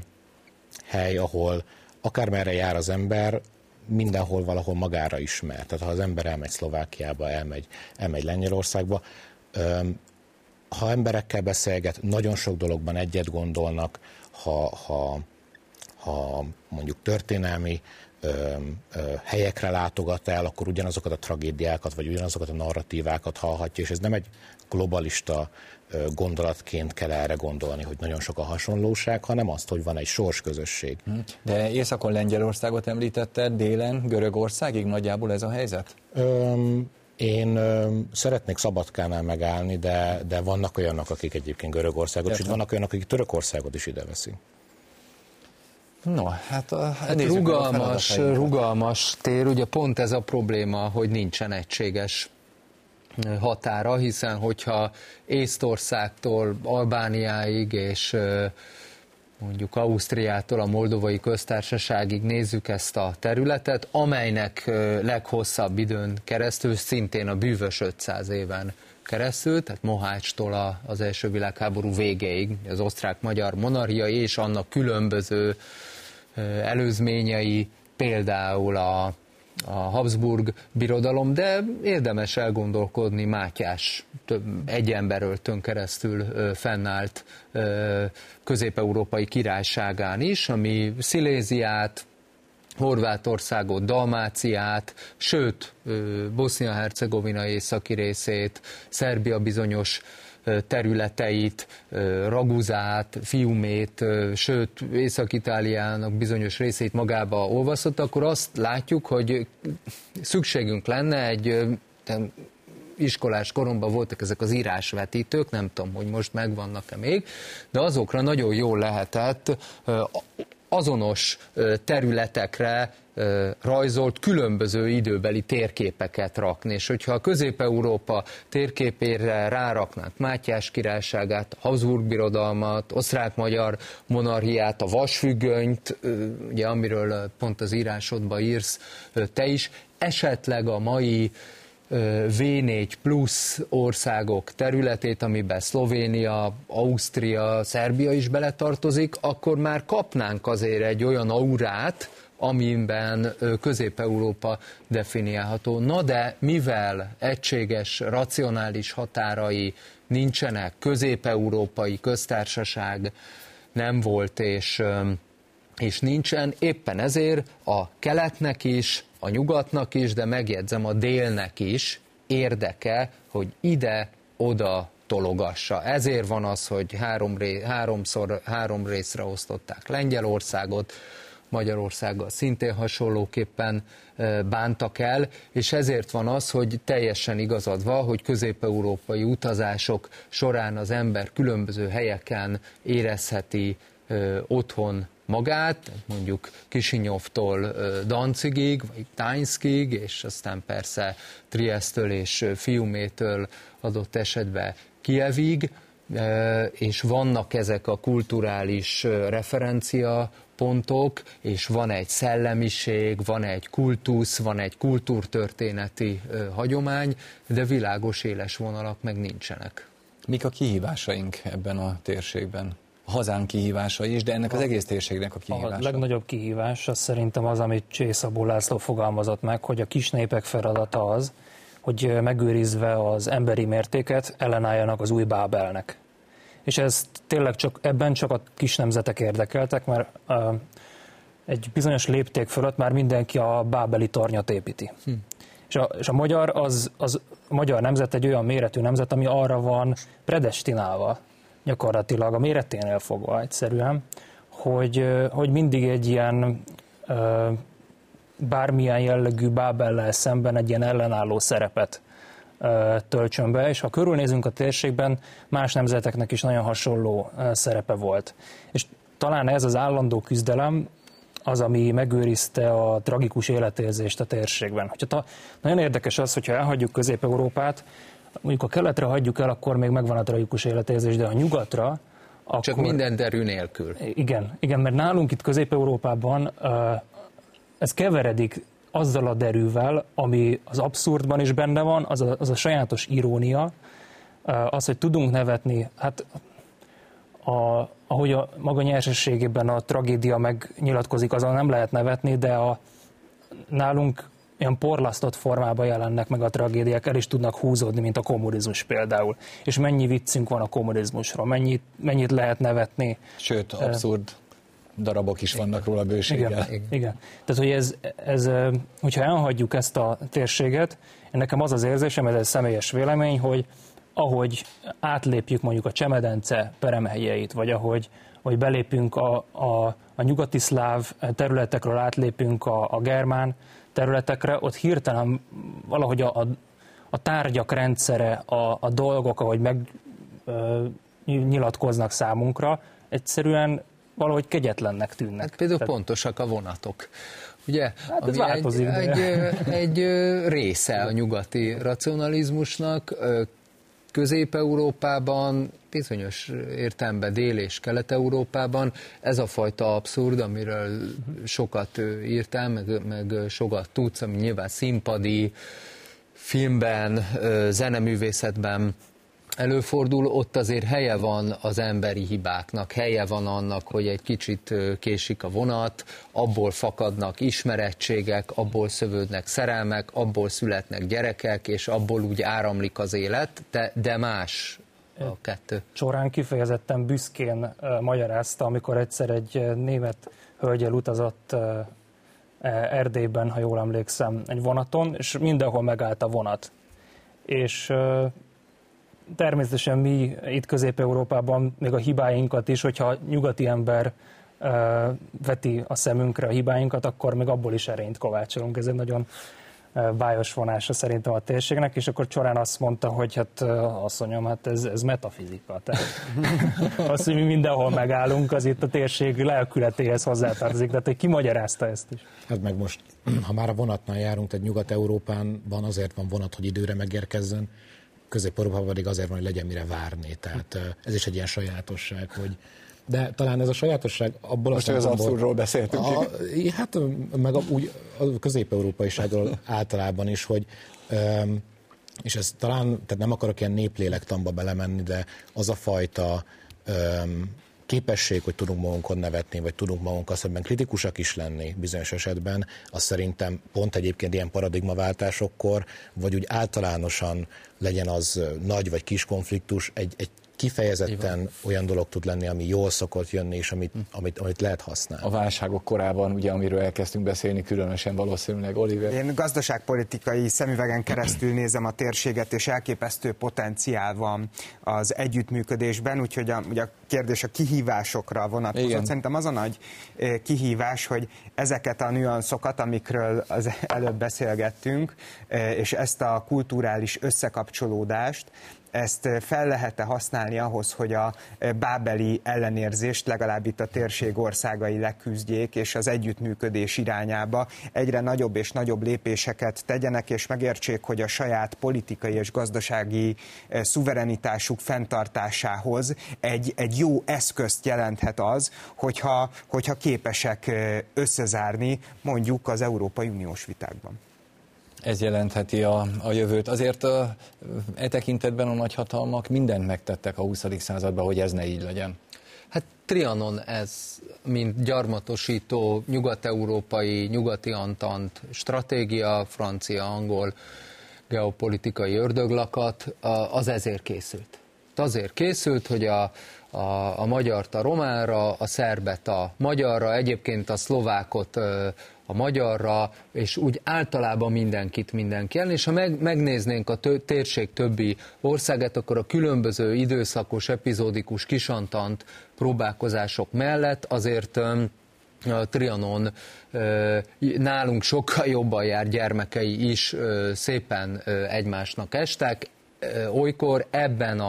hely, ahol akármerre jár az ember, mindenhol valahol magára ismer. Tehát ha az ember elmegy Szlovákiába, elmegy Lengyelországba, ha emberekkel beszélget, nagyon sok dologban egyet gondolnak, ha mondjuk történelmi helyekre látogat el, akkor ugyanazokat a tragédiákat, vagy ugyanazokat a narratívákat hallhatja, és ez nem egy globalista gondolatként kell erre gondolni, hogy nagyon sok a hasonlóság, hanem azt, hogy van egy sorsközösség. De északon Lengyelországot említetted, délen Görögországig nagyjából ez a helyzet? Én szeretnék Szabadkánál megállni, de vannak olyanok, akik egyébként Görögországot, és vannak olyanok, akik Törökországot is ide veszik. No, hát rugalmas tér, ugye pont ez a probléma, hogy nincsen egységes határa, hiszen hogyha Észtországtól Albániáig és mondjuk Ausztriától a Moldovai Köztársaságig nézzük ezt a területet, amelynek leghosszabb időn keresztül, szintén a bűvös 500 éven keresztül, tehát Mohácstól az első világháború végéig, az osztrák-magyar monarchia és annak különböző előzményei, például a Habsburg birodalom, de érdemes elgondolkodni Mátyás egy emberöltön keresztül fennállt közép-európai királyságán is, ami Sziléziát, Horvátországot, Dalmáciát, sőt, Bosznia-Hercegovina északi részét, Szerbia bizonyos területeit, Raguzát, Fiumét, sőt, Észak-Itáliának bizonyos részét magába olvasott, akkor azt látjuk, hogy szükségünk lenne iskolás koromban voltak ezek az írásvetítők, nem tudom, hogy most megvannak-e még, de azokra nagyon jól lehetett azonos területekre rajzolt különböző időbeli térképeket rakni, és hogyha a Közép-Európa térképére ráraknánk Mátyás királyságát, a Habsburg birodalmat, osztrák-magyar monarchiát, a vasfüggönyt, ugye amiről pont az írásodba írsz te is, esetleg a mai V4 plusz országok területét, amiben Szlovénia, Ausztria, Szerbia is beletartozik, akkor már kapnánk azért egy olyan aurát, amiben Közép-Európa definiálható. Na de mivel egységes, racionális határai nincsenek, Közép-Európai Köztársaság nem volt és nincsen, éppen ezért a keletnek is, a nyugatnak is, de megjegyzem a délnek is érdeke, hogy ide-oda tologassa. Ezért van az, hogy háromszor három részre osztották Lengyelországot, Magyarországgal szintén hasonlóképpen bántak el, és ezért van az, hogy teljesen igazad van, hogy közép-európai utazások során az ember különböző helyeken érezheti otthon magát, mondjuk Kisinyovtól Danzigig, vagy Gdańskig, és aztán persze Triesztől és Fiumétől adott esetben Kijevig, és vannak ezek a kulturális referencia pontok, és van egy szellemiség, van egy kultusz, van egy kultúrtörténeti hagyomány, de világos éles vonalak meg nincsenek. Mik a kihívásaink ebben a térségben? A hazánk kihívásai is, de ennek az egész térségnek a kihívása. A legnagyobb kihívás az szerintem az, amit Cs. Szabó László fogalmazott meg, hogy a kisnépek feladata az, hogy megőrizve az emberi mértéket ellenálljanak az új Bábelnek. És ez tényleg ebben csak a kis nemzetek érdekeltek, mert egy bizonyos lépték fölött már mindenki a bábeli tornyot építi. És a magyar, a magyar nemzet egy olyan méretű nemzet, ami arra van predestinálva, gyakorlatilag a méreténél fogva egyszerűen, hogy mindig egy ilyen bármilyen jellegű bábellel szemben egy ilyen ellenálló szerepet töltsön be, és ha körülnézünk a térségben, más nemzeteknek is nagyon hasonló szerepe volt. És talán ez az állandó küzdelem az, ami megőrizte a tragikus életérzést a térségben. Nagyon érdekes az, hogyha elhagyjuk Közép-Európát, mondjuk a keletre hagyjuk el, akkor még megvan a tragikus életérzés, de a nyugatra... Akkor... Csak minden derű nélkül. Igen, mert nálunk itt Közép-Európában ez keveredik azzal a derűvel, ami az abszurdban is benne van, az a sajátos irónia, az, hogy tudunk nevetni, hát ahogy a maga nyersességében a tragédia megnyilatkozik, azon nem lehet nevetni, de nálunk ilyen porlasztott formában jelennek meg a tragédiák, el is tudnak húzódni, mint a kommunizmus például. És mennyi viccünk van a kommunizmusról, mennyit lehet nevetni. Sőt, abszurd darabok is vannak róla bőséggel. Igen. Tehát, hogy hogyha elhagyjuk ezt a térséget, nekem az az érzésem, ez egy személyes vélemény, hogy ahogy átlépjük mondjuk a Csemedence peremhelyeit, vagy ahogy belépünk a nyugati szláv területekről, átlépünk a germán területekre, ott hirtelen valahogy a tárgyak rendszere, a dolgok, ahogy megnyilatkoznak számunkra, egyszerűen valahogy kegyetlennek tűnnek. Hát például pontosak a vonatok. Ugye, hát ami egy része a nyugati racionalizmusnak, Közép-Európában, bizonyos értelemben Dél- és Kelet-Európában ez a fajta abszurd, amiről sokat írtál, meg sokat tudsz, ami nyilván színpadi, filmben, zeneművészetben előfordul, ott azért helye van az emberi hibáknak, helye van annak, hogy egy kicsit késik a vonat, abból fakadnak ismerettségek, abból szövődnek szerelmek, abból születnek gyerekek, és abból úgy áramlik az élet, de más a kettő. Csorán kifejezetten büszkén magyarázta, amikor egyszer egy német hölgyel utazott Erdélyben, ha jól emlékszem, egy vonaton, és mindenhol megállt a vonat. És... természetesen mi itt Közép-Európában még a hibáinkat is, hogyha nyugati ember veti a szemünkre a hibáinkat, akkor még abból is erényt kovácsolunk. Ez egy nagyon bájos vonása szerintem a térségnek, és akkor Csorán azt mondta, hogy hát asszonyom, hát ez metafizika. Tehát azt, hogy mi mindenhol megállunk, az itt a térség lelkületéhez hozzátartozik, tehát hogy kimagyarázta ezt is. Hát meg most, ha már a vonatnál járunk, tehát Nyugat-Európában azért van vonat, hogy időre megérkezzen, Közép-Európában pedig azért van, hogy legyen mire várni. Tehát ez is egy ilyen sajátosság, hogy... De talán ez a sajátosság abból... Most az abszurdról beszéltünk. Hát meg úgy a közép-európaiságról általában is, hogy... és ez talán, tehát nem akarok ilyen néplélektamba belemenni, de az a fajta képesség, hogy tudunk magunkon nevetni, vagy tudunk magunkon szemben kritikusak is lenni bizonyos esetben, az szerintem pont egyébként ilyen paradigmaváltásokkor, vagy úgy általánosan legyen az nagy vagy kis konfliktus, egy kifejezetten olyan dolog tud lenni, ami jól szokott jönni, és amit lehet használni. A válságok korában, ugye, amiről elkezdtünk beszélni, különösen valószínűleg, Olivér. Én gazdaságpolitikai szemüvegen keresztül nézem a térséget, és elképesztő potenciál van az együttműködésben, úgyhogy a kérdés a kihívásokra vonatkozott. Szerintem az a nagy kihívás, hogy ezeket a nüanszokat, amikről az előbb beszélgettünk, és ezt a kulturális összekapcsolódást, ezt fel lehet-e használni ahhoz, hogy a bábeli ellenérzést legalább itt a térség országai leküzdjék, és az együttműködés irányába egyre nagyobb és nagyobb lépéseket tegyenek, és megértsék, hogy a saját politikai és gazdasági szuverenitásuk fenntartásához egy jó eszközt jelenthet az, hogyha képesek összezárni mondjuk az Európai Uniós vitákban. Ez jelentheti a jövőt. Azért e tekintetben a nagyhatalmak mindent megtettek a 20. században, hogy ez ne így legyen. Hát Trianon ez, mint gyarmatosító nyugat-európai, nyugati antant stratégia, francia-angol geopolitikai ördöglakat, az ezért készült. Azért készült, hogy a magyart a romára, a szerbet a magyarra, egyébként a szlovákot a magyarra, és úgy általában mindenki ellen, és ha megnéznénk a térség többi országát, akkor a különböző időszakos, epizódikus kisantant próbálkozások mellett azért Trianon nálunk sokkal jobban jár, gyermekei is szépen egymásnak estek. Olykor ebben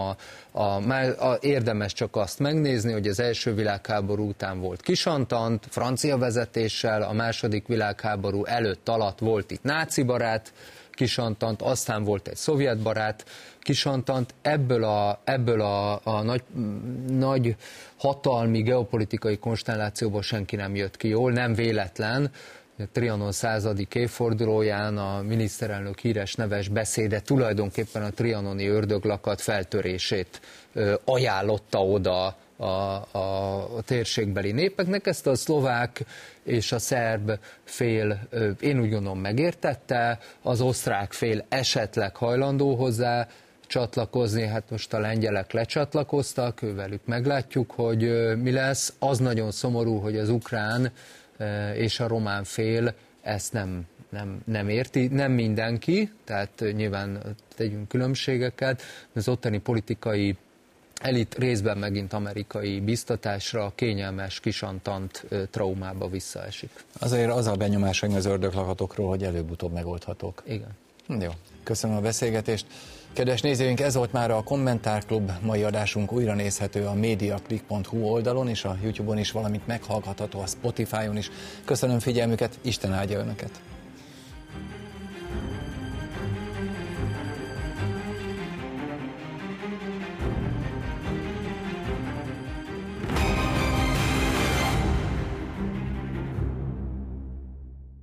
érdemes csak azt megnézni, hogy az első világháború után volt kisantant, francia vezetéssel, a második világháború előtt alatt volt itt náci barát kisantant, aztán volt egy szovjet barát kisantant, ebből a nagy hatalmi geopolitikai konstellációból senki nem jött ki jól, nem véletlen. Trianon 100. évfordulóján a miniszterelnök híres neves beszéde tulajdonképpen a trianoni ördöglakat feltörését ajánlotta oda a térségbeli népeknek. Ezt a szlovák és a szerb fél, én úgy gondolom, megértette, az osztrák fél esetleg hajlandó hozzá csatlakozni, hát most a lengyelek lecsatlakoztak, velük meglátjuk, hogy mi lesz. Az nagyon szomorú, hogy az ukrán és a román fél ezt nem érti, nem mindenki, tehát nyilván tegyünk különbségeket, az ottani politikai elit részben megint amerikai biztatásra, kényelmes kisantant traumába visszaesik. Azért az a benyomás, hogy az ördöglakatokról, hogy előbb-utóbb megoldhatók. Igen. Jó, köszönöm a beszélgetést. Kedves nézőink, ez volt már a Kommentárklub. Mai adásunk újra nézhető a mediaklik.hu oldalon és a YouTube-on is, valamint meghallgatható a Spotify-on is. Köszönöm figyelmüket, Isten áldja önöket!